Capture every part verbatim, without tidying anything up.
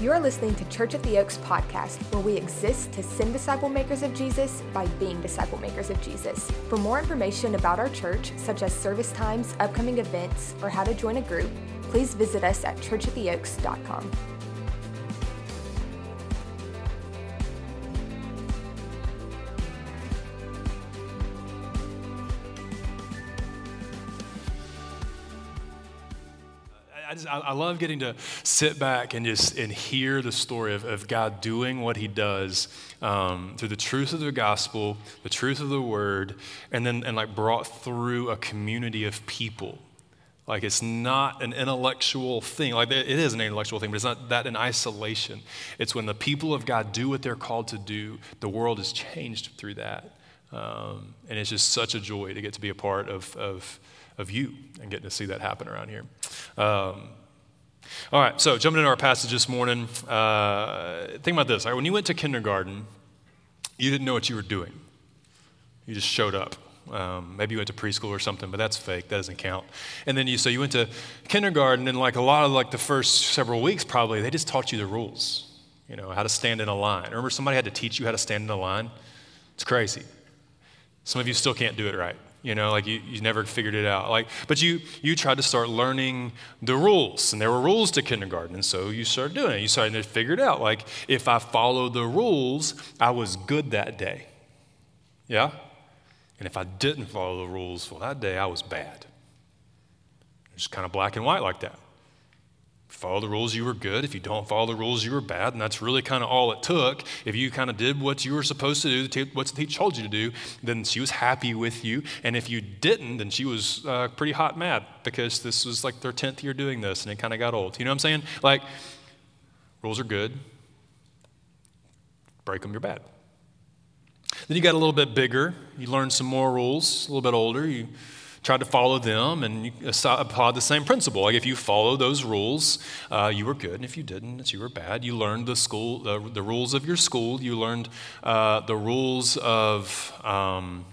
You're listening to Church of the Oaks podcast, where we exist to send disciple makers of Jesus by being disciple makers of Jesus. For more information about our church, such as service times, upcoming events, or how to join a group, please visit us at church of the oaks dot com. I love getting to sit back and just and hear the story of, of God doing what he does um, through the truth of the gospel, the truth of the word, and then and like brought through a community of people. Like it's not an intellectual thing. Like it is an intellectual thing, but it's not that in isolation. It's when the people of God do what they're called to do, the world is changed through that. Um, and it's just such a joy to get to be a part of of of you and getting to see that happen around here. Um, all right, so jumping into our passage this morning, uh, think about this. All right, when you went to kindergarten, you didn't know what you were doing. You just showed up. Um, maybe you went to preschool or something, but that's fake. That doesn't count. And then you, so you went to kindergarten, and like a lot of like the first several weeks probably, they just taught you the rules, you know, how to stand in a line. Remember somebody had to teach you how to stand in a line? It's crazy. Some of you still can't do it right. You know, like you, you never figured it out. Like, but you you tried to start learning the rules, and there were rules to kindergarten, and so you started doing it. You started to figure it out. Like, if I follow the rules, I was good that day. Yeah? And if I didn't follow the rules, well, that day I was bad. Just kind of black and white like that. Follow the rules, you were good. If you don't follow the rules, you were bad. And that's really kind of all it took. If you kind of did what you were supposed to do, what the teacher told you to do, then she was happy with you. And if you didn't, then she was uh, pretty hot mad because this was like their tenth year doing this and it kind of got old. You know what I'm saying? Like, rules are good. Break them, you're bad. Then you got a little bit bigger. You learned some more rules, a little bit older. You tried to follow them, and you applied the same principle. Like if you follow those rules, uh, you were good, and if you didn't, you were bad. You learned the school, the, the rules of your school. You learned uh, the rules of um,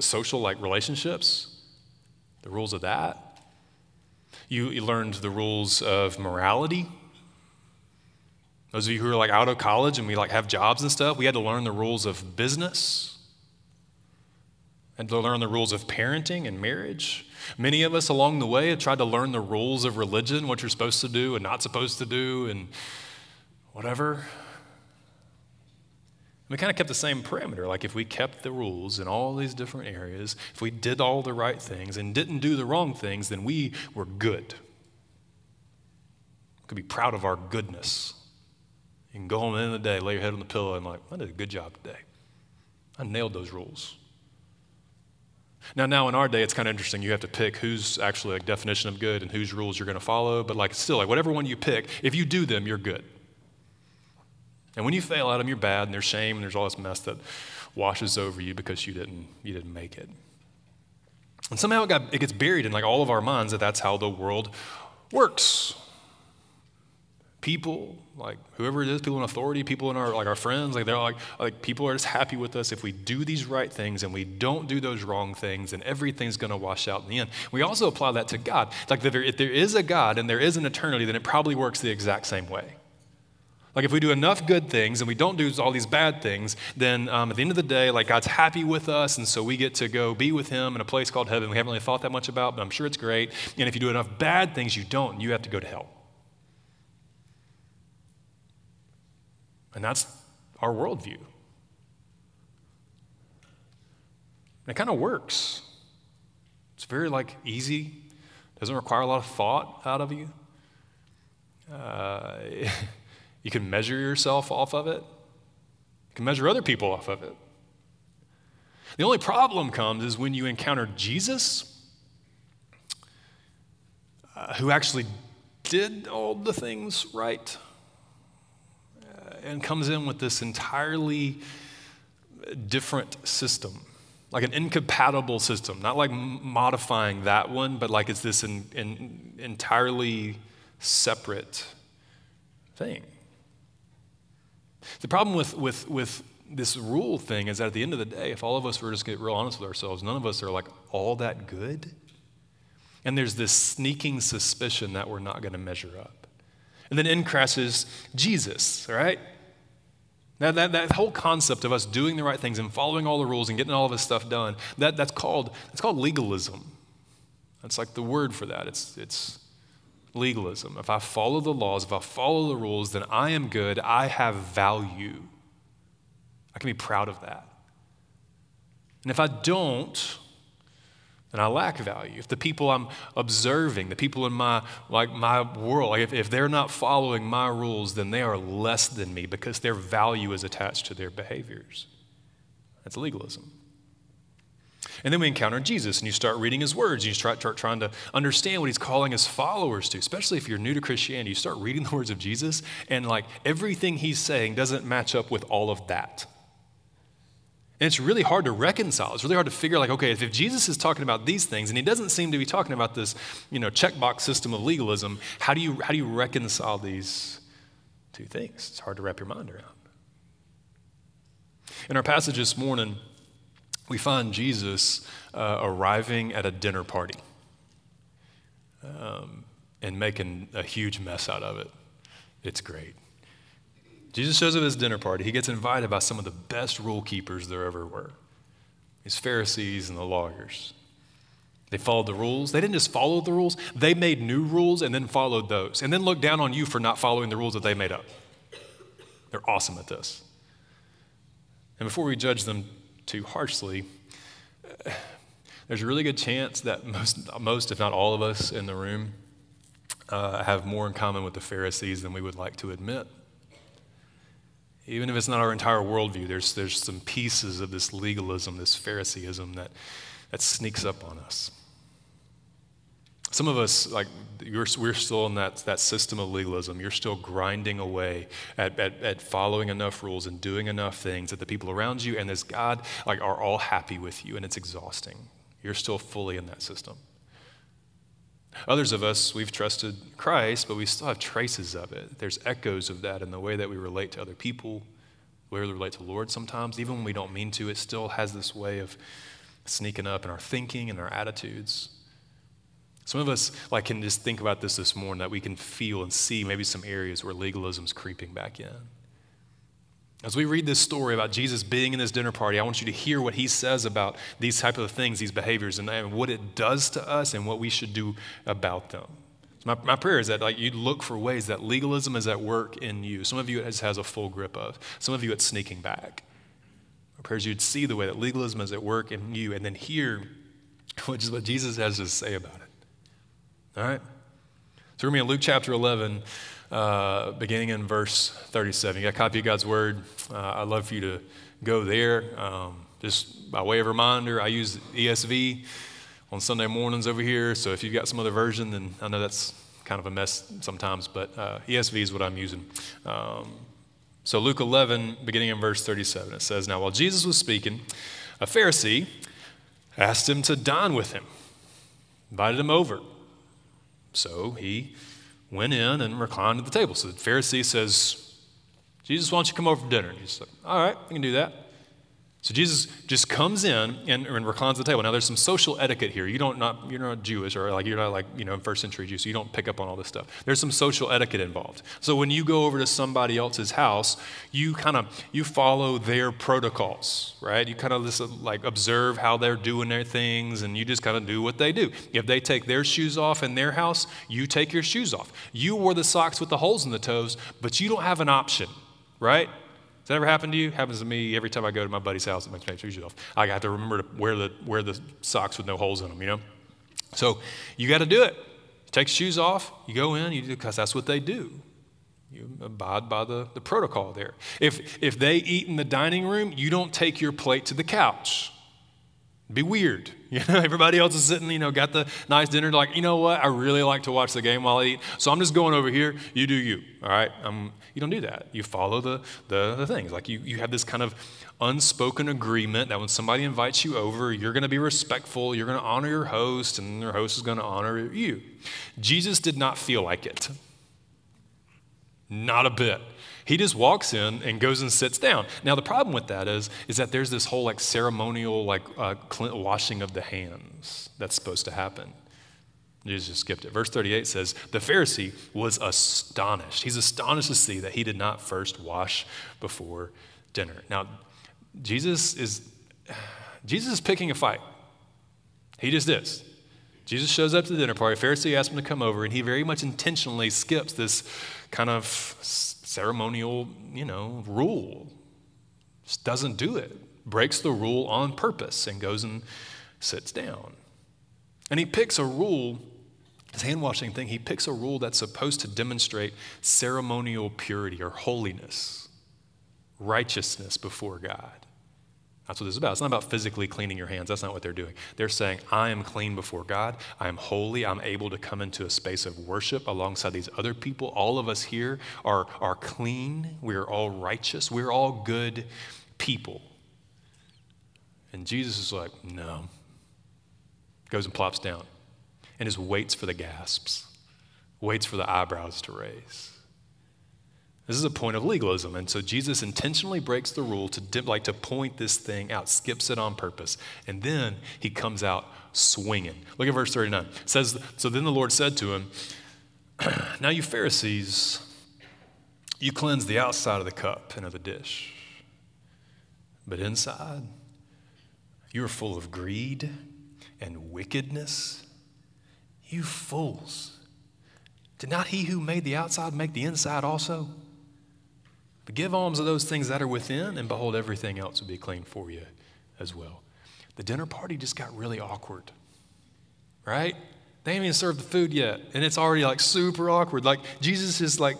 social, like relationships, the rules of that. You, you learned the rules of morality. Those of you who are like out of college and we like have jobs and stuff, we had to learn the rules of business. And to learn the rules of parenting and marriage. Many of us along the way have tried to learn the rules of religion, what you're supposed to do and not supposed to do and whatever. And we kind of kept the same parameter. Like if we kept the rules in all these different areas, if we did all the right things and didn't do the wrong things, then we were good. We could be proud of our goodness. You can go home at the end of the day, lay your head on the pillow and like, I did a good job today. I nailed those rules. Now, now in our day, it's kind of interesting. You have to pick who's actually like definition of good and whose rules you're going to follow. But like still, like whatever one you pick, if you do them, you're good. And when you fail at them, you're bad, and there's shame, and there's all this mess that washes over you because you didn't you didn't make it. And somehow it got it gets buried in like all of our minds that that's how the world works. People, like whoever it is, people in authority, people in our like our friends, like they're like like people are just happy with us if we do these right things and we don't do those wrong things, and everything's going to wash out in the end. We also apply that to God. Like if there, if there is a God and there is an eternity, then it probably works the exact same way. Like if we do enough good things and we don't do all these bad things, then um, at the end of the day, like God's happy with us, and so we get to go be with him in a place called heaven. We haven't really thought that much about, but I'm sure it's great. And if you do enough bad things, you don't, you have to go to hell. And that's our worldview. And it kind of works. It's very like easy. Doesn't require a lot of thought out of you. Uh, you can measure yourself off of it. You can measure other people off of it. The only problem comes is when you encounter Jesus, uh, who actually did all the things right, and comes in with this entirely different system, like an incompatible system, not like modifying that one, but like it's this in, in, entirely separate thing. The problem with, with, with this rule thing is that at the end of the day, if all of us were just get real honest with ourselves, none of us are like all that good. And there's this sneaking suspicion that we're not going to measure up. And then in crashes Jesus, all right? Now that, that whole concept of us doing the right things and following all the rules and getting all of this stuff done, that, that's called that's called legalism. That's like the word for that. It's it's legalism. If I follow the laws, if I follow the rules, then I am good. I have value. I can be proud of that. And if I don't, then I lack value. If the people I'm observing, the people in my like my world, like if, if they're not following my rules, then they are less than me because their value is attached to their behaviors. That's legalism. And then we encounter Jesus, and you start reading his words, and you start, start trying to understand what he's calling his followers to, especially if you're new to Christianity. You start reading the words of Jesus, and like everything he's saying doesn't match up with all of that. And it's really hard to reconcile. It's really hard to figure like, okay, if, if Jesus is talking about these things, and he doesn't seem to be talking about this, you know, checkbox system of legalism, how do you how do you reconcile these two things? It's hard to wrap your mind around. In our passage this morning, we find Jesus uh, arriving at a dinner party um, and making a huge mess out of it. It's great. Jesus shows up at his dinner party. He gets invited by some of the best rule keepers there ever were, these Pharisees and the lawyers. They followed the rules. They didn't just follow the rules. They made new rules and then followed those and then looked down on you for not following the rules that they made up. They're awesome at this. And before we judge them too harshly, uh, there's a really good chance that most, most, if not all of us in the room uh, have more in common with the Pharisees than we would like to admit. Even if it's not our entire worldview, there's there's some pieces of this legalism, this Phariseeism that, that sneaks up on us. Some of us, like you're, we're still in that, that system of legalism. You're still grinding away at, at, at following enough rules and doing enough things that the people around you and this God like are all happy with you, and it's exhausting. You're still fully in that system. Others of us, we've trusted Christ, but we still have traces of it. There's echoes of that in the way that we relate to other people, the way we relate to the Lord sometimes. Even when we don't mean to, it still has this way of sneaking up in our thinking and our attitudes. Some of us like, can just think about this this morning, that we can feel and see maybe some areas where legalism's creeping back in. As we read this story about Jesus being in this dinner party, I want you to hear what he says about these type of things, these behaviors, and, and what it does to us and what we should do about them. So my, my prayer is that like you look for ways that legalism is at work in you. Some of you it has a full grip of. Some of you it's sneaking back. My prayer is you'd see the way that legalism is at work in you and then hear what, what Jesus has to say about it. All right? So we're going to be in Luke chapter eleven, uh, beginning in verse thirty-seven. You got a copy of God's Word. Uh, I'd love for you to go there. Um, just by way of reminder, I use E S V on Sunday mornings over here. So if you've got some other version, then I know that's kind of a mess sometimes, but uh, E S V is what I'm using. Um, so Luke eleven, beginning in verse thirty-seven, it says, "Now while Jesus was speaking, a Pharisee asked him to dine with him, invited him over. So he went in and reclined at the table." So the Pharisee says, "Jesus, why don't you come over for dinner?" And he's like, "All right, I can do that." So Jesus just comes in and, and reclines at the table. Now there's some social etiquette here. You don't not you're not Jewish or like you're not like you know first century Jews. So you don't pick up on all this stuff. There's some social etiquette involved. So when you go over to somebody else's house, you kind of you follow their protocols, right? You kind of just like observe how they're doing their things, and you just kind of do what they do. If they take their shoes off in their house, you take your shoes off. You wore the socks with the holes in the toes, but you don't have an option, right? Has that ever happened to you? Happens to me every time I go to my buddy's house. It makes me shoes off. I have to remember to wear the wear the socks with no holes in them, you know? So you got to do it. You take shoes off, you go in, you do because that's what they do. You abide by the, the protocol there. If if they eat in the dining room, you don't take your plate to the couch. It'd be weird. You know, everybody else is sitting, you know, got the nice dinner. Like, you know what? I really like to watch the game while I eat. So I'm just going over here. You do you. All right. Um, you don't do that. You follow the the, the things. Like you, you have this kind of unspoken agreement that when somebody invites you over, you're going to be respectful. You're going to honor your host, and your host is going to honor you. Jesus did not feel like it. Not a bit. He just walks in and goes and sits down. Now, the problem with that is, is that there's this whole like ceremonial like uh, washing of the hands that's supposed to happen. Jesus skipped it. Verse thirty-eight says, the Pharisee was astonished. He's astonished to see that he did not first wash before dinner. Now, Jesus is Jesus is picking a fight. He just is. Jesus shows up to the dinner party. A Pharisee asks him to come over, and he very much intentionally skips this kind of ceremonial, you know, rule. Just doesn't do it. Breaks the rule on purpose and goes and sits down. And he picks a rule, this hand-washing thing, he picks a rule that's supposed to demonstrate ceremonial purity or holiness, righteousness before God. That's what this is about. It's not about physically cleaning your hands. That's not what they're doing. They're saying, I am clean before God. I am holy. I'm able to come into a space of worship alongside these other people. All of us here are, are clean. We are all righteous. We're all good people. And Jesus is like, no. Goes and plops down and just waits for the gasps, waits for the eyebrows to raise. This is a point of legalism, and so Jesus intentionally breaks the rule to dip, like to point this thing out, skips it on purpose, and then he comes out swinging. Look at verse thirty-nine. It says, so then the Lord said to him, now you Pharisees, you cleanse the outside of the cup and of the dish, but inside you are full of greed and wickedness. You fools. Did not he who made the outside make the inside also? But give alms of those things that are within, and behold, everything else will be clean for you as well. The dinner party just got really awkward, right? They haven't even served the food yet, and it's already like super awkward. Like Jesus is like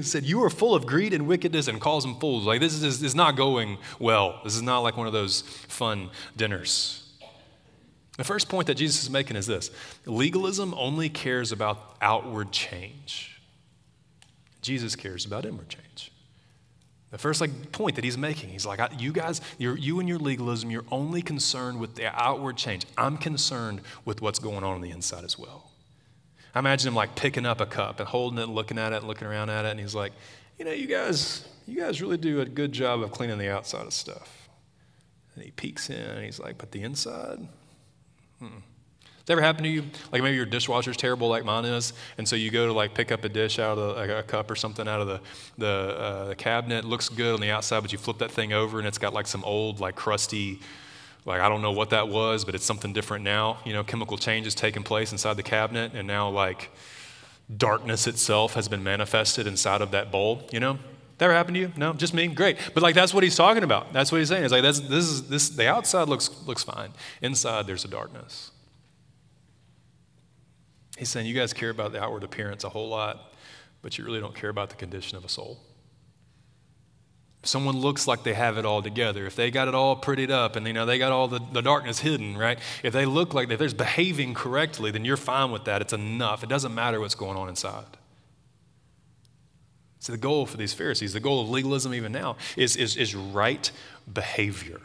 said, you are full of greed and wickedness, and calls them fools. Like this is, is not going well. This is not like one of those fun dinners. The first point that Jesus is making is this. Legalism only cares about outward change. Jesus cares about inward change. The first like point that he's making, he's like, I, you guys, you're, you and your legalism, you're only concerned with the outward change. I'm concerned with what's going on on the inside as well. I imagine him like picking up a cup and holding it and looking at it and looking around at it. And he's like, you know, you guys, you guys really do a good job of cleaning the outside of stuff. And he peeks in and he's like, but the inside? Hmm. Does that ever happen to you? Like maybe your dishwasher's terrible like mine is, and so you go to like pick up a dish out of the, a cup or something out of the, the uh, cabinet. It looks good on the outside, but you flip that thing over and it's got like some old like crusty, like I don't know what that was, but it's something different now. You know, chemical changes taking place inside the cabinet, and now like darkness itself has been manifested inside of that bowl, you know? That ever happened to you? No, just me? Great. But like that's what he's talking about. That's what he's saying. It's like that's this is this the outside looks looks fine. Inside there's a darkness. He's saying you guys care about the outward appearance a whole lot, but you really don't care about the condition of a soul. If someone looks like they have it all together, if they got it all prettied up and you know they got all the, the darkness hidden, right? If they look like if they're behaving correctly, then you're fine with that. It's enough. It doesn't matter what's going on inside. So the goal for these Pharisees, the goal of legalism even now, is, is, is right behavior,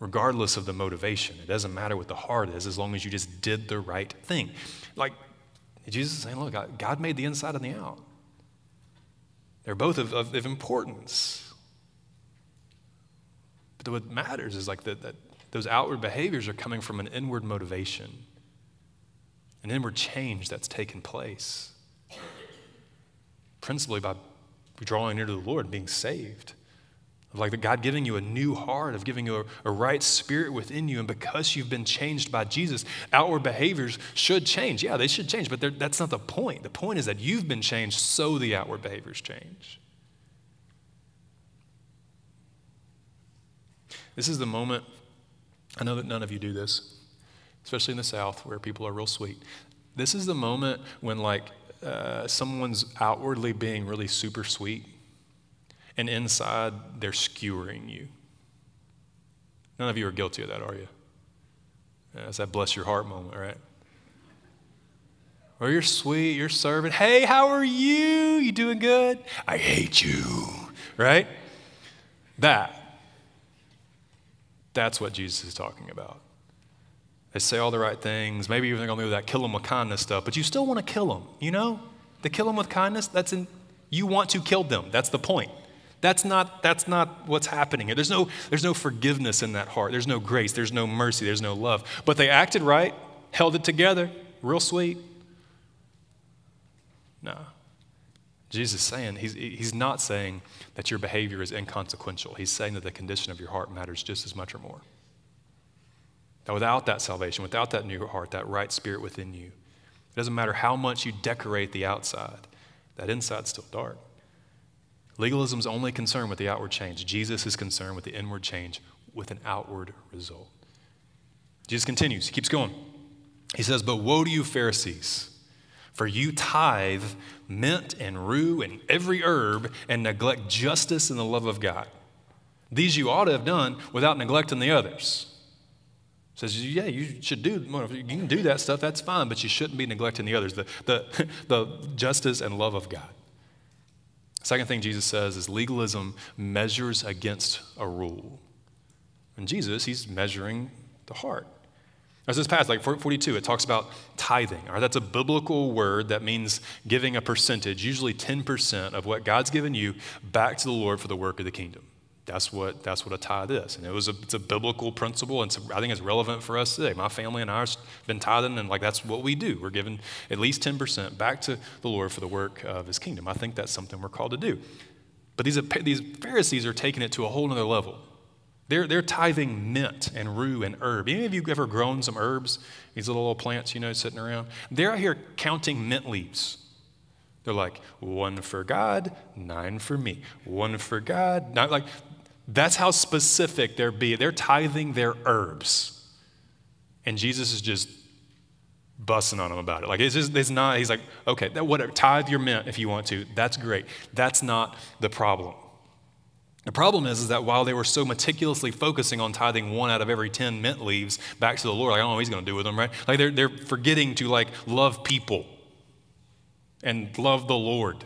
regardless of the motivation. It doesn't matter what the heart is, as long as you just did the right thing. Like Jesus is saying, look, God made the inside and the out. They're both of, of, of importance. But what matters is like that, that those outward behaviors are coming from an inward motivation, an inward change that's taken place. Principally by drawing near to the Lord and being saved. Like God giving you a new heart, of giving you a, a right spirit within you, and because you've been changed by Jesus, outward behaviors should change. Yeah, they should change, but that's not the point. The point is that you've been changed, so the outward behaviors change. This is the moment, I know that none of you do this, especially in the South where people are real sweet. This is the moment when like, Uh, someone's outwardly being really super sweet, and inside they're skewering you. None of you are guilty of that, are you? That's that bless your heart moment, right? Or you're sweet, you're serving. Hey, how are you? You doing good? I hate you, right? That. That's what Jesus is talking about. They say all the right things. Maybe even they're going to do that kill them with kindness stuff, but you still want to kill them, you know? The kill them with kindness, that's in, you want to kill them. That's the point. That's not, that's not what's happening here. There's no, there's no forgiveness in that heart. There's no grace. There's no mercy. There's no love. But they acted right, held it together, real sweet? No. Jesus is saying, he's, he's not saying that your behavior is inconsequential. He's saying that the condition of your heart matters just as much or more. That without that salvation, without that new heart, that right spirit within you, it doesn't matter how much you decorate the outside, that inside's still dark. Legalism's only concerned with the outward change. Jesus is concerned with the inward change with an outward result. Jesus continues, he keeps going. He says, but woe to you, Pharisees, for you tithe mint and rue and every herb and neglect justice and the love of God. These you ought to have done without neglecting the others. He says, yeah, you should do, you can do that stuff, that's fine, but you shouldn't be neglecting the others, the, the, the justice and love of God. Second thing Jesus says is legalism measures against a rule. And Jesus, he's measuring the heart. There's this passage, like forty-two, it talks about tithing. All right, that's a biblical word that means giving a percentage, usually ten percent of what God's given you back to the Lord for the work of the kingdom. That's what that's what a tithe is. And it was a, it's a biblical principle, and it's, I think it's relevant for us today. My family and I have been tithing, and like that's what we do. We're giving at least ten percent back to the Lord for the work of his kingdom. I think that's something we're called to do. But these, these Pharisees are taking it to a whole other level. They're, they're tithing mint and rue and herb. Any of you ever grown some herbs, these little old plants, you know, sitting around? They're out here counting mint leaves. They're like, one for God, nine for me. One for God, nine. Like, that's how specific they're being. They're tithing their herbs. And Jesus is just bussing on them about it. Like, it's just, it's not, he's like, okay, that, whatever, tithe your mint if you want to. That's great. That's not the problem. The problem is, is that while they were so meticulously focusing on tithing one out of every ten mint leaves back to the Lord, like, I don't know what he's going to do with them, right? Like they're, they're forgetting to like love people and love the Lord.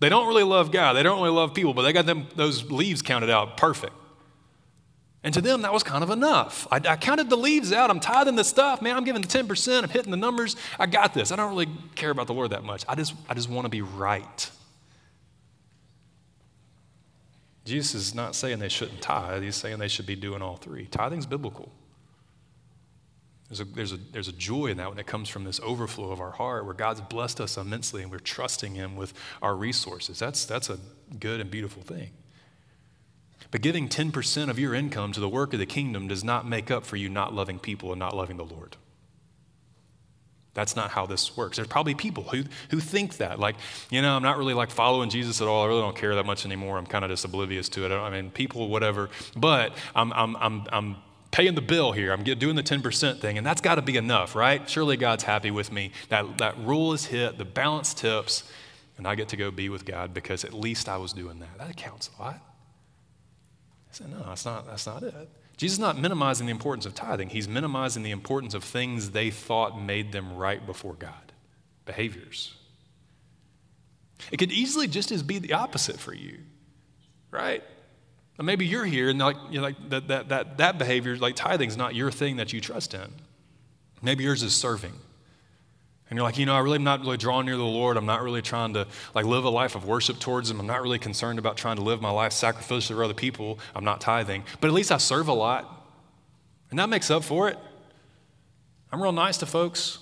They don't really love God. They don't really love people, but they got them those leaves counted out perfect. And to them, that was kind of enough. I, I counted the leaves out. I'm tithing the stuff, man. I'm giving the ten percent. I'm hitting the numbers. I got this. I don't really care about the Lord that much. I just, I just want to be right. Jesus is not saying they shouldn't tithe. He's saying they should be doing all three. Tithing's biblical. There's a, there's, a, there's a joy in that when it comes from this overflow of our heart where God's blessed us immensely and we're trusting him with our resources. That's, that's a good and beautiful thing. But giving ten percent of your income to the work of the kingdom does not make up for you not loving people and not loving the Lord. That's not how this works. There's probably people who who think that. Like, you know, I'm not really like following Jesus at all. I really don't care that much anymore. I'm kind of just oblivious to it. I, don't, I mean, people, whatever. But I'm I'm I'm I'm paying the bill here. I'm doing the ten percent thing, and that's got to be enough, right? Surely God's happy with me. That that rule is hit. The balance tips, and I get to go be with God because at least I was doing that. That counts a lot. I said, no, that's not that's not it. Jesus is not minimizing the importance of tithing. He's minimizing the importance of things they thought made them right before God, behaviors. It could easily just as be the opposite for you, right? And maybe you're here and like you're like that that that that behavior, like tithing, is not your thing that you trust in. Maybe yours is serving. And you're like, you know, I really am not really drawn near the Lord. I'm not really trying to like live a life of worship towards him. I'm not really concerned about trying to live my life sacrificially for other people. I'm not tithing. But at least I serve a lot. And that makes up for it. I'm real nice to folks.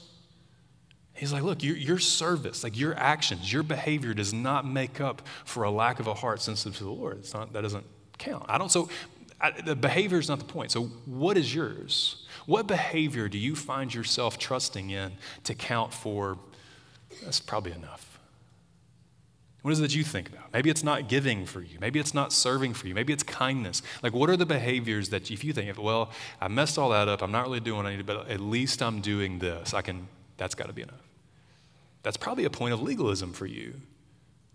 He's like, look, your, your service, like your actions, your behavior does not make up for a lack of a heart sensitive to the Lord. It's not, that doesn't count. I don't, so I, the behavior is not the point. So what is yours? What behavior do you find yourself trusting in to count for, that's probably enough? What is it that you think about? Maybe it's not giving for you. Maybe it's not serving for you. Maybe it's kindness. Like, what are the behaviors that if you think, well, I messed all that up. I'm not really doing what I need, but at least I'm doing this. I can, that's got to be enough. That's probably a point of legalism for you.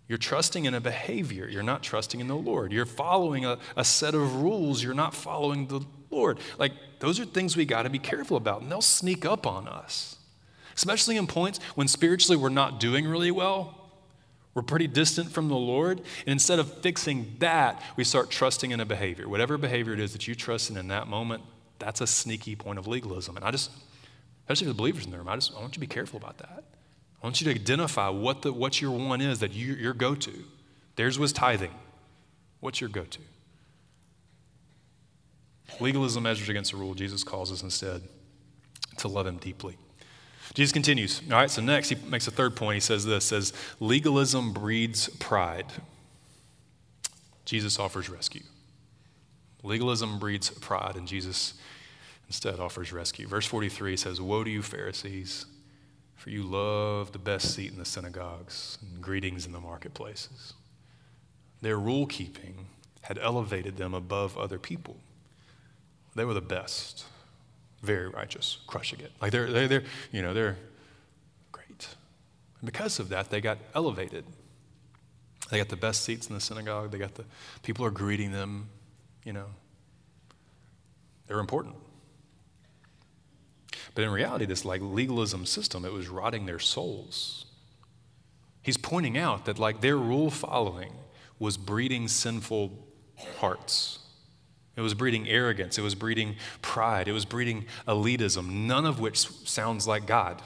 You're trusting in a behavior. You're not trusting in the Lord. You're following a, a set of rules. You're not following the Lord. Like, those are things we got to be careful about, and they'll sneak up on us, especially in points when spiritually we're not doing really well. We're pretty distant from the Lord, and instead of fixing that, we start trusting in a behavior. Whatever behavior it is that you trust in in that moment, that's a sneaky point of legalism. And I just, especially for the believers in the room, I just I want you to be careful about that. I want you to identify what the what your one is that you, your go-to. Theirs was tithing. What's your go-to? Legalism measures against the rule. Jesus calls us instead to love him deeply. Jesus continues. All right, so next he makes a third point. He says this, says, legalism breeds pride. Jesus offers rescue. Legalism breeds pride, and Jesus instead offers rescue. Verse forty-three says, woe to you, Pharisees, for you love the best seat in the synagogues and greetings in the marketplaces. Their rule-keeping had elevated them above other people. They were the best, very righteous, crushing it. Like they're, they're, they're you know, they're great. And because of that, they got elevated. They got the best seats in the synagogue. They got the, people are greeting them, you know. They're important. But in reality, this like legalism system, it was rotting their souls. He's pointing out that like their rule following was breeding sinful hearts. It was breeding arrogance. It was breeding pride. It was breeding elitism, none of which sounds like God.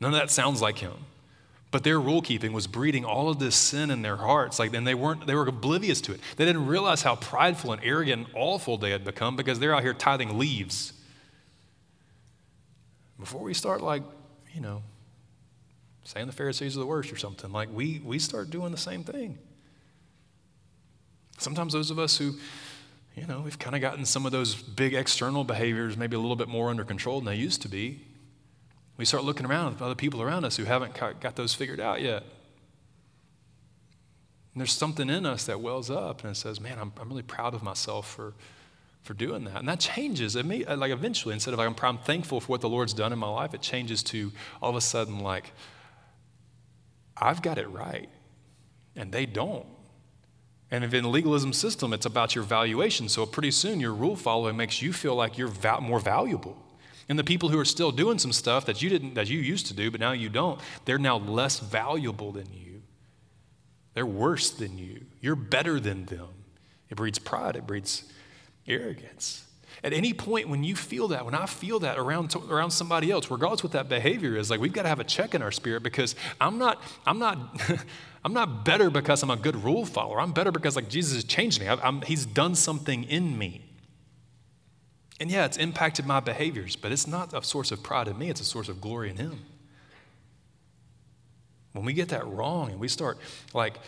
None of that sounds like him. But their rule keeping was breeding all of this sin in their hearts. Like, and they weren't, they were oblivious to it. They didn't realize how prideful and arrogant and awful they had become because they're out here tithing leaves. Before we start, like, you know, saying the Pharisees are the worst or something, like we we start doing the same thing. Sometimes those of us who, you know, we've kind of gotten some of those big external behaviors maybe a little bit more under control than they used to be. We start looking around at other people around us who haven't got those figured out yet. And there's something in us that wells up and it says, man, I'm, I'm really proud of myself for, for doing that. And that changes. It may, like eventually, instead of like, I'm, I'm thankful for what the Lord's done in my life, it changes to all of a sudden like, I've got it right. And they don't. And if in the legalism system, it's about your valuation. So pretty soon your rule following makes you feel like you're val- more valuable. And the people who are still doing some stuff that you didn't, that you used to do, but now you don't, they're now less valuable than you. They're worse than you. You're better than them. It breeds pride. It breeds arrogance. At any point when you feel that, when I feel that around around somebody else, regardless of what that behavior is, like we've got to have a check in our spirit because I'm not, I'm not, I'm not better because I'm a good rule follower. I'm better because like Jesus has changed me. I, I'm, he's done something in me. And yeah, it's impacted my behaviors, but it's not a source of pride in me. It's a source of glory in him. When we get that wrong and we start like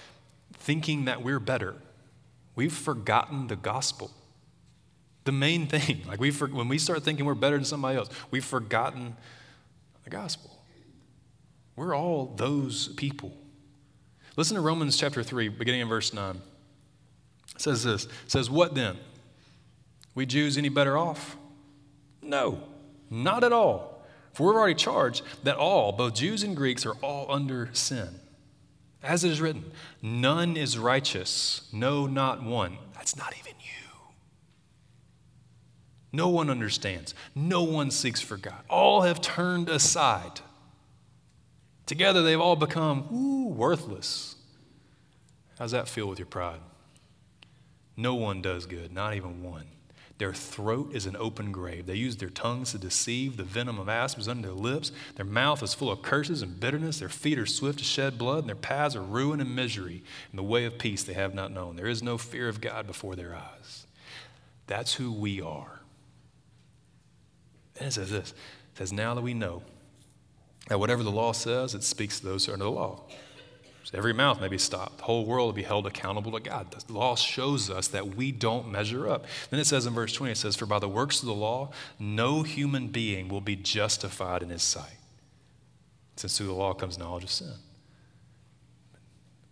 thinking that we're better, we've forgotten the gospel. The main thing, like we, when we start thinking we're better than somebody else, we've forgotten the gospel. We're all those people. Listen to Romans chapter three, beginning in verse nine. It says this, it says, what then? We Jews any better off? No, not at all. For we're already charged that all, both Jews and Greeks, are all under sin. As it is written, none is righteous, no, not one. That's not even you. No one understands. No one seeks for God. All have turned aside. Together they've all become ooh, worthless. How's that feel with your pride? No one does good, not even one. Their throat is an open grave. They use their tongues to deceive. The venom of asp is under their lips. Their mouth is full of curses and bitterness. Their feet are swift to shed blood, and their paths are ruin and misery. And the way of peace they have not known. There is no fear of God before their eyes. That's who we are. And it says this, it says, now that we know that whatever the law says, it speaks to those who are under the law. So every mouth may be stopped. The whole world will be held accountable to God. The law shows us that we don't measure up. Then it says in verse twenty, it says, for by the works of the law, no human being will be justified in his sight, since through the law comes knowledge of sin.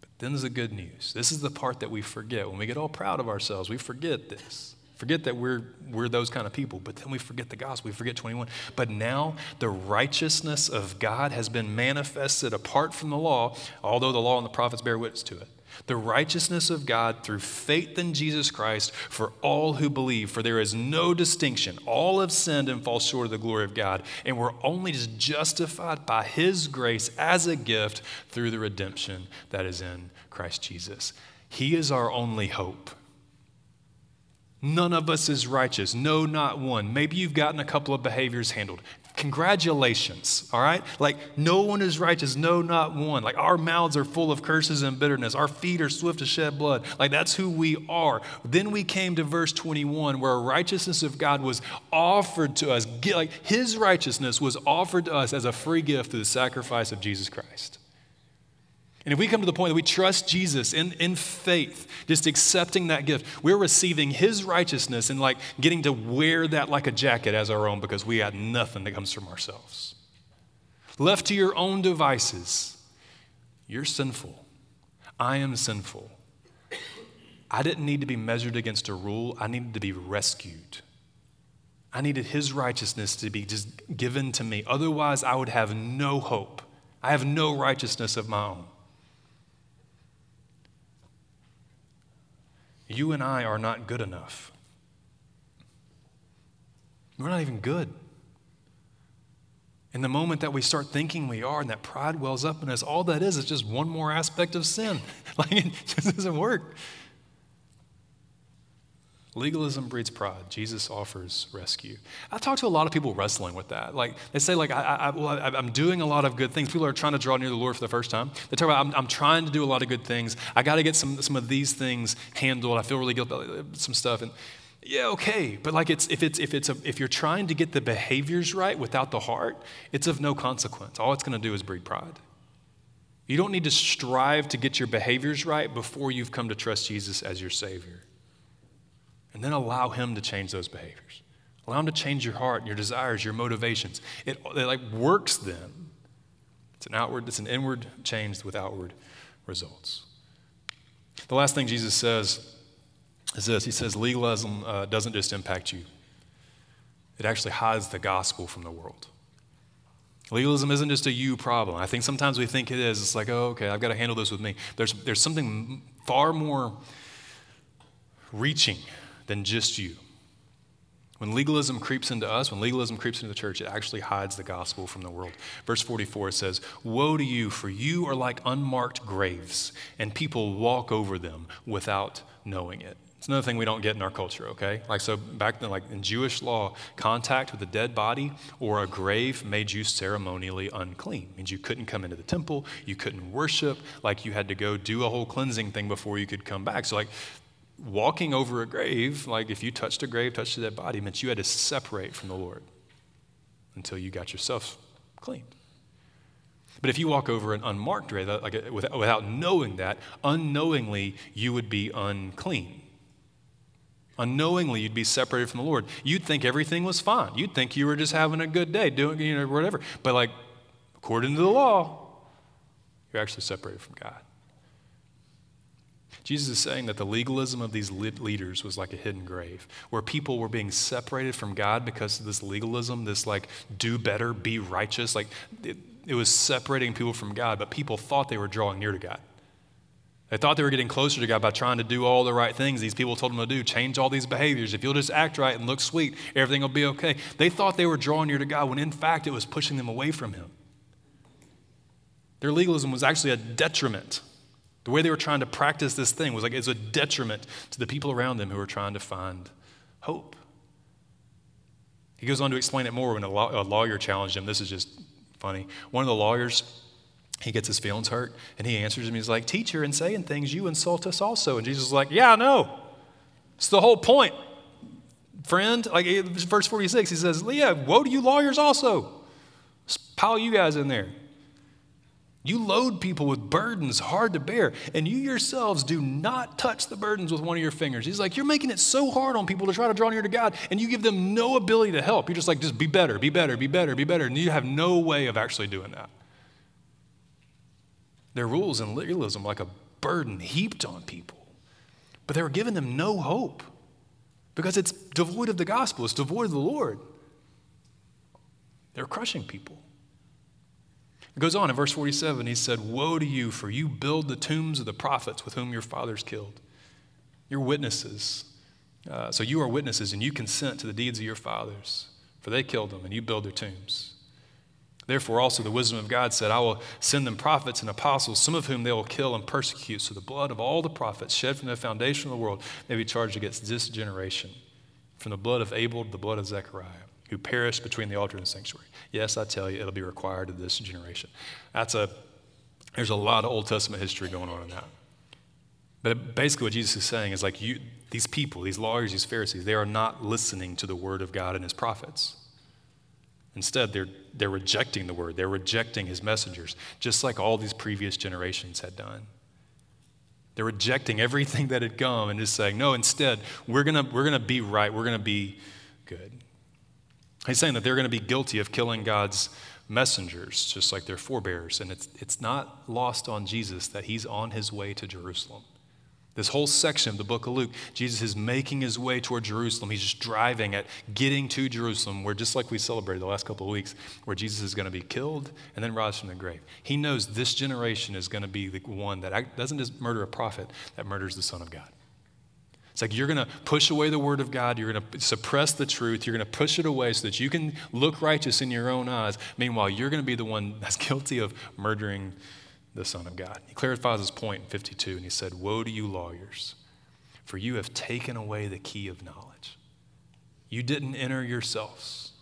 But then there's the good news. This is the part that we forget. When we get all proud of ourselves, we forget this. Forget that we're we're those kind of people, but then we forget the gospel. We forget twenty-one. But now the righteousness of God has been manifested apart from the law, although the law and the prophets bear witness to it. The righteousness of God through faith in Jesus Christ for all who believe, for there is no distinction. All have sinned and fall short of the glory of God, and we're only justified by his grace as a gift through the redemption that is in Christ Jesus. He is our only hope. None of us is righteous. No, not one. Maybe you've gotten a couple of behaviors handled. Congratulations, all right? Like, no one is righteous, no, not one. Like, our mouths are full of curses and bitterness. Our feet are swift to shed blood. Like, that's who we are. Then we came to verse twenty-one, where righteousness of God was offered to us. Like, his righteousness was offered to us as a free gift through the sacrifice of Jesus Christ. And if we come to the point that we trust Jesus in, in faith, just accepting that gift, we're receiving his righteousness and like getting to wear that like a jacket as our own, because we had nothing that comes from ourselves. Left to your own devices, you're sinful. I am sinful. I didn't need to be measured against a rule. I needed to be rescued. I needed his righteousness to be just given to me. Otherwise, I would have no hope. I have no righteousness of my own. You and I are not good enough. We're not even good. And the moment that we start thinking we are and that pride wells up in us, all that is is just one more aspect of sin. Like, it just doesn't work. Legalism breeds pride. Jesus offers rescue. I talk to a lot of people wrestling with that. Like, they say, like, I, I, well, I, I'm doing a lot of good things. People are trying to draw near the Lord for the first time. They talk about, I'm, I'm trying to do a lot of good things. I got to get some some of these things handled. I feel really guilty about some stuff. And yeah, okay, but like, it's if it's if it's a, if you're trying to get the behaviors right without the heart, it's of no consequence. All it's going to do is breed pride. You don't need to strive to get your behaviors right before you've come to trust Jesus as your Savior. And then allow him to change those behaviors. Allow him to change your heart, your desires, your motivations. It, it like works then. It's an outward, it's an inward change with outward results. The last thing Jesus says is this. He says legalism uh, doesn't just impact you. It actually hides the gospel from the world. Legalism isn't just a you problem. I think sometimes we think it is. It's like, oh, okay, I've got to handle this with me. There's, there's something far more reaching than just you. When legalism creeps into us, when legalism creeps into the church, it actually hides the gospel from the world. Verse forty-four says, "Woe to you, for you are like unmarked graves, and people walk over them without knowing it." It's another thing we don't get in our culture, okay? Like, so back then, like in Jewish law, contact with a dead body or a grave made you ceremonially unclean. It means you couldn't come into the temple, you couldn't worship, like you had to go do a whole cleansing thing before you could come back. So like, walking over a grave, like if you touched a grave, touched that body, meant you had to separate from the Lord until you got yourself clean. But if you walk over an unmarked grave, like without, without knowing that, unknowingly you would be unclean. Unknowingly you'd be separated from the Lord. You'd think everything was fine. You'd think you were just having a good day, doing you know whatever. But like according to the law, you're actually separated from God. Jesus is saying that the legalism of these leaders was like a hidden grave, where people were being separated from God because of this legalism, this like do better, be righteous. Like it, it was separating people from God, but people thought they were drawing near to God. They thought they were getting closer to God by trying to do all the right things these people told them to do, change all these behaviors. If you'll just act right and look sweet, everything will be okay. They thought they were drawing near to God when in fact it was pushing them away from him. Their legalism was actually a detriment. The way they were trying to practice this thing was like it's a detriment to the people around them who were trying to find hope. He goes on to explain it more when a lawyer challenged him. This is just funny. One of the lawyers, he gets his feelings hurt, and he answers him. He's like, "Teacher, in saying things, you insult us also." And Jesus is like, "Yeah, I know. It's the whole point, friend." Like verse forty-six, he says, "Leah, woe to you lawyers also. Let's pile you guys in there. You load people with burdens hard to bear, and you yourselves do not touch the burdens with one of your fingers." He's like, you're making it so hard on people to try to draw near to God, and you give them no ability to help. You're just like, just be better, be better, be better, be better, and you have no way of actually doing that. Their rules and legalism like a burden heaped on people, but they were giving them no hope because it's devoid of the gospel, it's devoid of the Lord. They're crushing people. It goes on in verse forty-seven, he said, "Woe to you, for you build the tombs of the prophets with whom your fathers killed. You're witnesses. Uh, so you are witnesses, and you consent to the deeds of your fathers, for they killed them, and you build their tombs. Therefore also the wisdom of God said, I will send them prophets and apostles, some of whom they will kill and persecute, so the blood of all the prophets shed from the foundation of the world may be charged against this generation, from the blood of Abel to the blood of Zechariah, who perished between the altar and the sanctuary. Yes, I tell you, it'll be required of this generation. That's a, there's a lot of Old Testament history going on in that. But basically what Jesus is saying is like, you, these people, these lawyers, these Pharisees, they are not listening to the word of God and his prophets. Instead, they're they're rejecting the word. They're rejecting his messengers, just like all these previous generations had done. They're rejecting everything that had come and just saying, no, instead, we're gonna we're gonna be right. We're gonna be good. He's saying that they're gonna be guilty of killing God's messengers, just like their forebears. And it's it's not lost on Jesus that he's on his way to Jerusalem. This whole section of the book of Luke, Jesus is making his way toward Jerusalem. He's just driving at getting to Jerusalem, where just like we celebrated the last couple of weeks, where Jesus is going to be killed and then rise from the grave. He knows this generation is going to be the one that doesn't just murder a prophet, that murders the Son of God. It's like you're going to push away the word of God. You're going to suppress the truth. You're going to push it away so that you can look righteous in your own eyes. Meanwhile, you're going to be the one that's guilty of murdering the Son of God. He clarifies his point in fifty-two, and he said, woe to you lawyers, for you have taken away the key of knowledge. You didn't enter yourselves,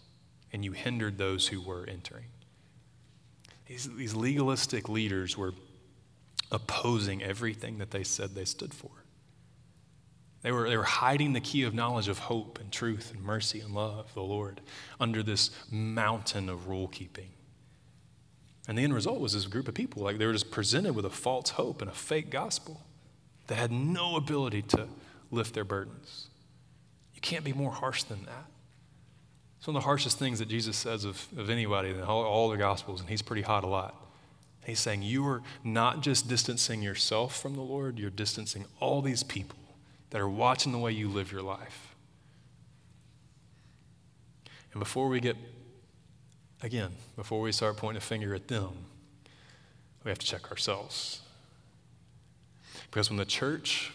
and you hindered those who were entering. These, these legalistic leaders were opposing everything that they said they stood for. They were, they were hiding the key of knowledge of hope and truth and mercy and love of the Lord under this mountain of rule-keeping. And the end result was this group of people, like they were just presented with a false hope and a fake gospel that had no ability to lift their burdens. You can't be more harsh than that. It's one of the harshest things that Jesus says of, of anybody in all, all the gospels, and he's pretty hot a lot. He's saying you are not just distancing yourself from the Lord, you're distancing all these people that are watching the way you live your life. And before we get Again, before we start pointing a finger at them, we have to check ourselves. Because when the church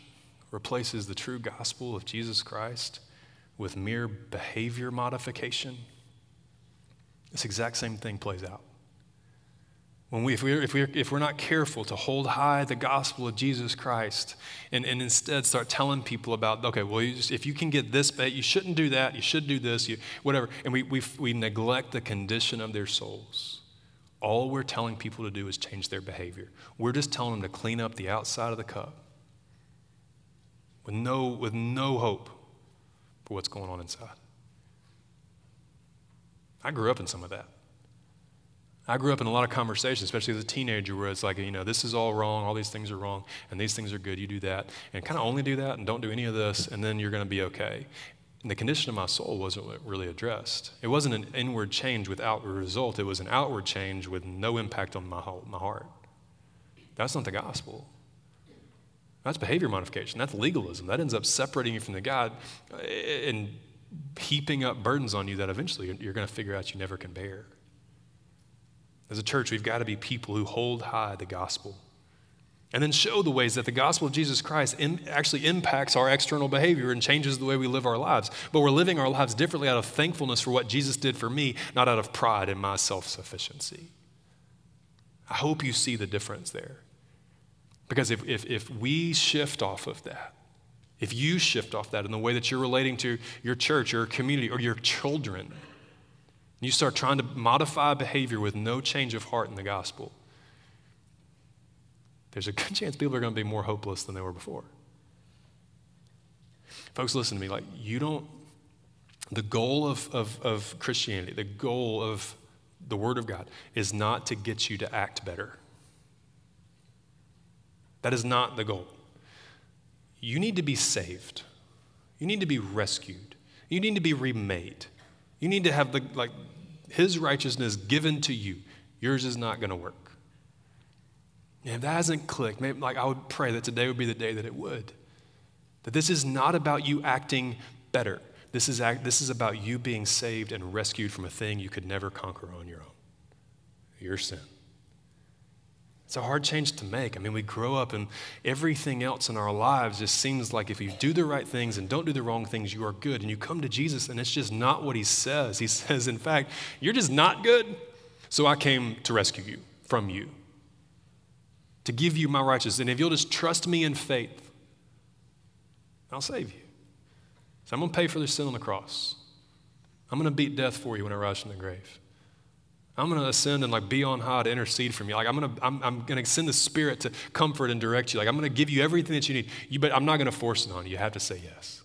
replaces the true gospel of Jesus Christ with mere behavior modification, this exact same thing plays out. When we, if we're, if we're, if we're not careful to hold high the gospel of Jesus Christ and, and instead start telling people about, okay, well, you just, if you can get this, you shouldn't do that, you should do this, you, whatever, and we, we we neglect the condition of their souls, all we're telling people to do is change their behavior. We're just telling them to clean up the outside of the cup with no with no hope for what's going on inside. I grew up in some of that. I grew up in a lot of conversations, especially as a teenager, where it's like, you know, this is all wrong, all these things are wrong, and these things are good, you do that, and kind of only do that and don't do any of this, and then you're going to be okay. And the condition of my soul wasn't really addressed. It wasn't an inward change with outward result. It was an outward change with no impact on my my heart. That's not the gospel. That's behavior modification. That's legalism. That ends up separating you from the God and heaping up burdens on you that eventually you're going to figure out you never can bear. As a church, we've got to be people who hold high the gospel and then show the ways that the gospel of Jesus Christ in, actually impacts our external behavior and changes the way we live our lives. But we're living our lives differently out of thankfulness for what Jesus did for me, not out of pride in my self-sufficiency. I hope you see the difference there. Because if, if, if we shift off of that, if you shift off that in the way that you're relating to your church, your community, or your children, you start trying to modify behavior with no change of heart in the gospel, there's a good chance people are going to be more hopeless than they were before. Folks, listen to me. Like, you don't, the goal of, of, of Christianity, the goal of the Word of God is not to get you to act better. That is not the goal. You need to be saved. You need to be rescued. You need to be remade. You need to have the, like, his righteousness given to you. Yours is not going to work. And if that hasn't clicked, maybe, like, I would pray that today would be the day that it would. That this is not about you acting better. This is act, this is about you being saved and rescued from a thing you could never conquer on your own. Your sin. It's a hard change to make. I mean, we grow up and everything else in our lives just seems like if you do the right things and don't do the wrong things, you are good. And you come to Jesus and it's just not what he says. He says, in fact, you're just not good. So I came to rescue you from you, to give you my righteousness. And if you'll just trust me in faith, I'll save you. So I'm going to pay for their sin on the cross. I'm going to beat death for you when I rise from the grave. I'm going to ascend and like be on high to intercede for you. Like I'm going to, I'm, I'm going to send the Spirit to comfort and direct you. Like I'm going to give you everything that you need. You, but I'm not going to force it on you. You have to say yes.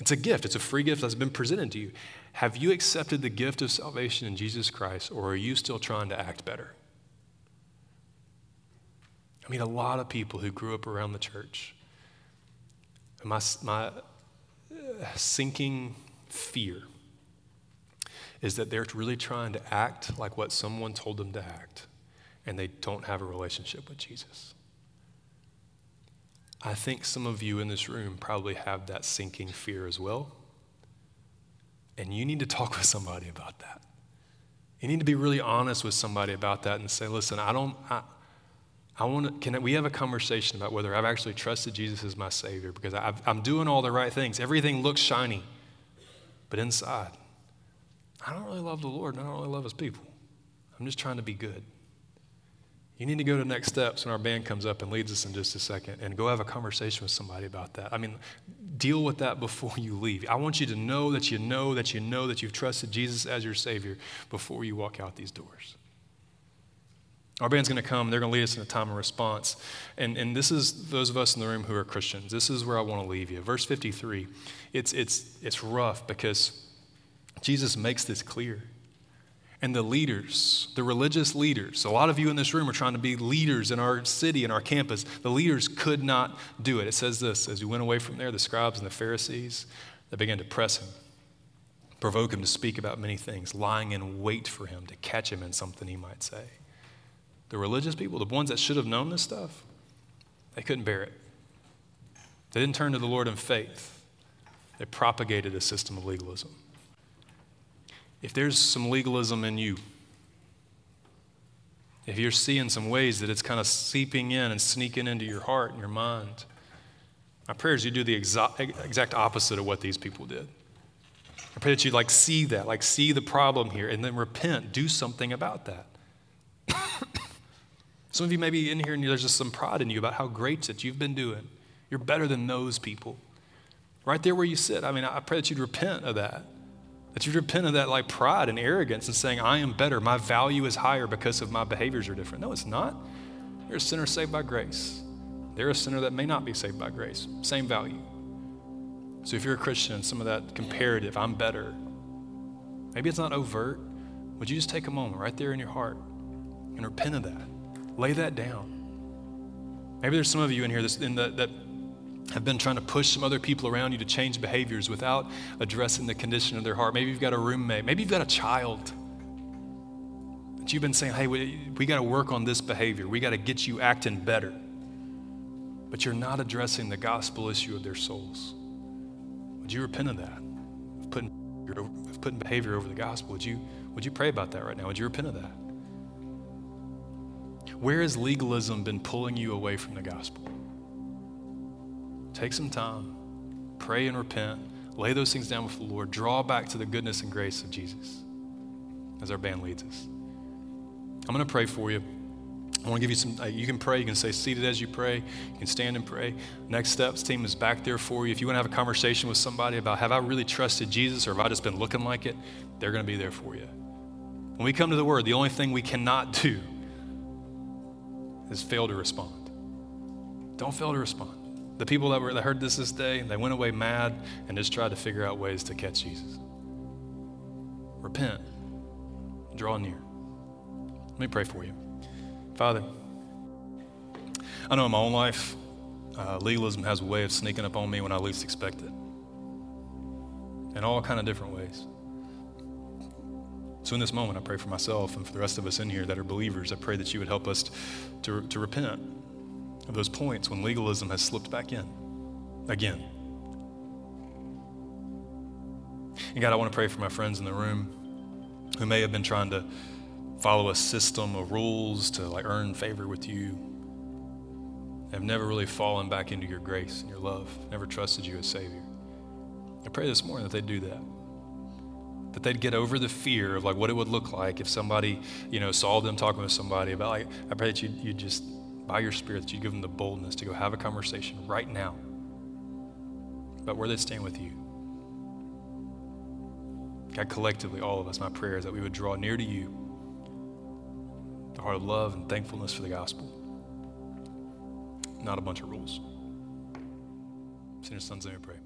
It's a gift. It's a free gift that's been presented to you. Have you accepted the gift of salvation in Jesus Christ, or are you still trying to act better? I mean, a lot of people who grew up around the church, and my, my sinking fear is that they're really trying to act like what someone told them to act, and they don't have a relationship with Jesus. I think some of you in this room probably have that sinking fear as well, and you need to talk with somebody about that. You need to be really honest with somebody about that and say, listen, I don't, I, I want to, can we have a conversation about whether I've actually trusted Jesus as my Savior, because I've, I'm doing all the right things. Everything looks shiny, but inside, I don't really love the Lord, and I don't really love his people. I'm just trying to be good. You need to go to Next Steps when our band comes up and leads us in just a second, and go have a conversation with somebody about that. I mean, deal with that before you leave. I want you to know that you know that you know that you've trusted Jesus as your Savior before you walk out these doors. Our band's going to come. They're going to lead us in a time of response. And and this is those of us in the room who are Christians. This is where I want to leave you. Verse fifty-three, it's, it's, it's rough because Jesus makes this clear. And the leaders, the religious leaders, a lot of you in this room are trying to be leaders in our city, in our campus. The leaders could not do it. It says this, as we went away from there, the scribes and the Pharisees, they began to press him, provoke him to speak about many things, lying in wait for him to catch him in something he might say. The religious people, the ones that should have known this stuff, they couldn't bear it. They didn't turn to the Lord in faith. They propagated a system of legalism. If there's some legalism in you, if you're seeing some ways that it's kind of seeping in and sneaking into your heart and your mind, my prayer is you do the exa- exact opposite of what these people did. I pray that you like see that, like see the problem here, and then repent, do something about that. Some of you may be in here and there's just some pride in you about how great that you've been doing. You're better than those people. Right there where you sit, I mean, I pray that you'd repent of that. That you repent of that like pride and arrogance and saying, I am better. My value is higher because of my behaviors are different. No, it's not. You're a sinner saved by grace. They're a sinner that may not be saved by grace. Same value. So if you're a Christian, some of that comparative, I'm better. Maybe it's not overt. Would you just take a moment right there in your heart and repent of that? Lay that down. Maybe there's some of you in here that's in the, that have been trying to push some other people around you to change behaviors without addressing the condition of their heart. Maybe you've got a roommate. Maybe you've got a child that you've been saying, hey, we, we got to work on this behavior. We got to get you acting better. But you're not addressing the gospel issue of their souls. Would you repent of that? Of putting, of putting behavior over the gospel. Would you, would you pray about that right now? Would you repent of that? Where has legalism been pulling you away from the gospel? Take some time, pray and repent, lay those things down before the Lord, draw back to the goodness and grace of Jesus as our band leads us. I'm going to pray for you. I want to give you some, you can pray, you can stay seated as you pray, you can stand and pray. Next Steps team is back there for you. If you want to have a conversation with somebody about have I really trusted Jesus or have I just been looking like it, they're going to be there for you. When we come to the Word, the only thing we cannot do is fail to respond. Don't fail to respond. The people that were that heard this this day, they went away mad and just tried to figure out ways to catch Jesus. Repent. Draw near. Let me pray for you. Father, I know in my own life, uh, legalism has a way of sneaking up on me when I least expect it. In all kind of different ways. So in this moment, I pray for myself and for the rest of us in here that are believers. I pray that you would help us to, to repent of those points when legalism has slipped back in again. And God, I want to pray for my friends in the room who may have been trying to follow a system of rules to like earn favor with you, have never really fallen back into your grace and your love, never trusted you as Savior. I pray this morning that they'd do that, that they'd get over the fear of like what it would look like if somebody, you know, saw them talking with somebody about like, I pray that you you just, by your Spirit, that you give them the boldness to go have a conversation right now about where they stand with you. God, collectively, all of us, my prayer is that we would draw near to you, the heart of love and thankfulness for the gospel, not a bunch of rules. It's in your son's name we pray.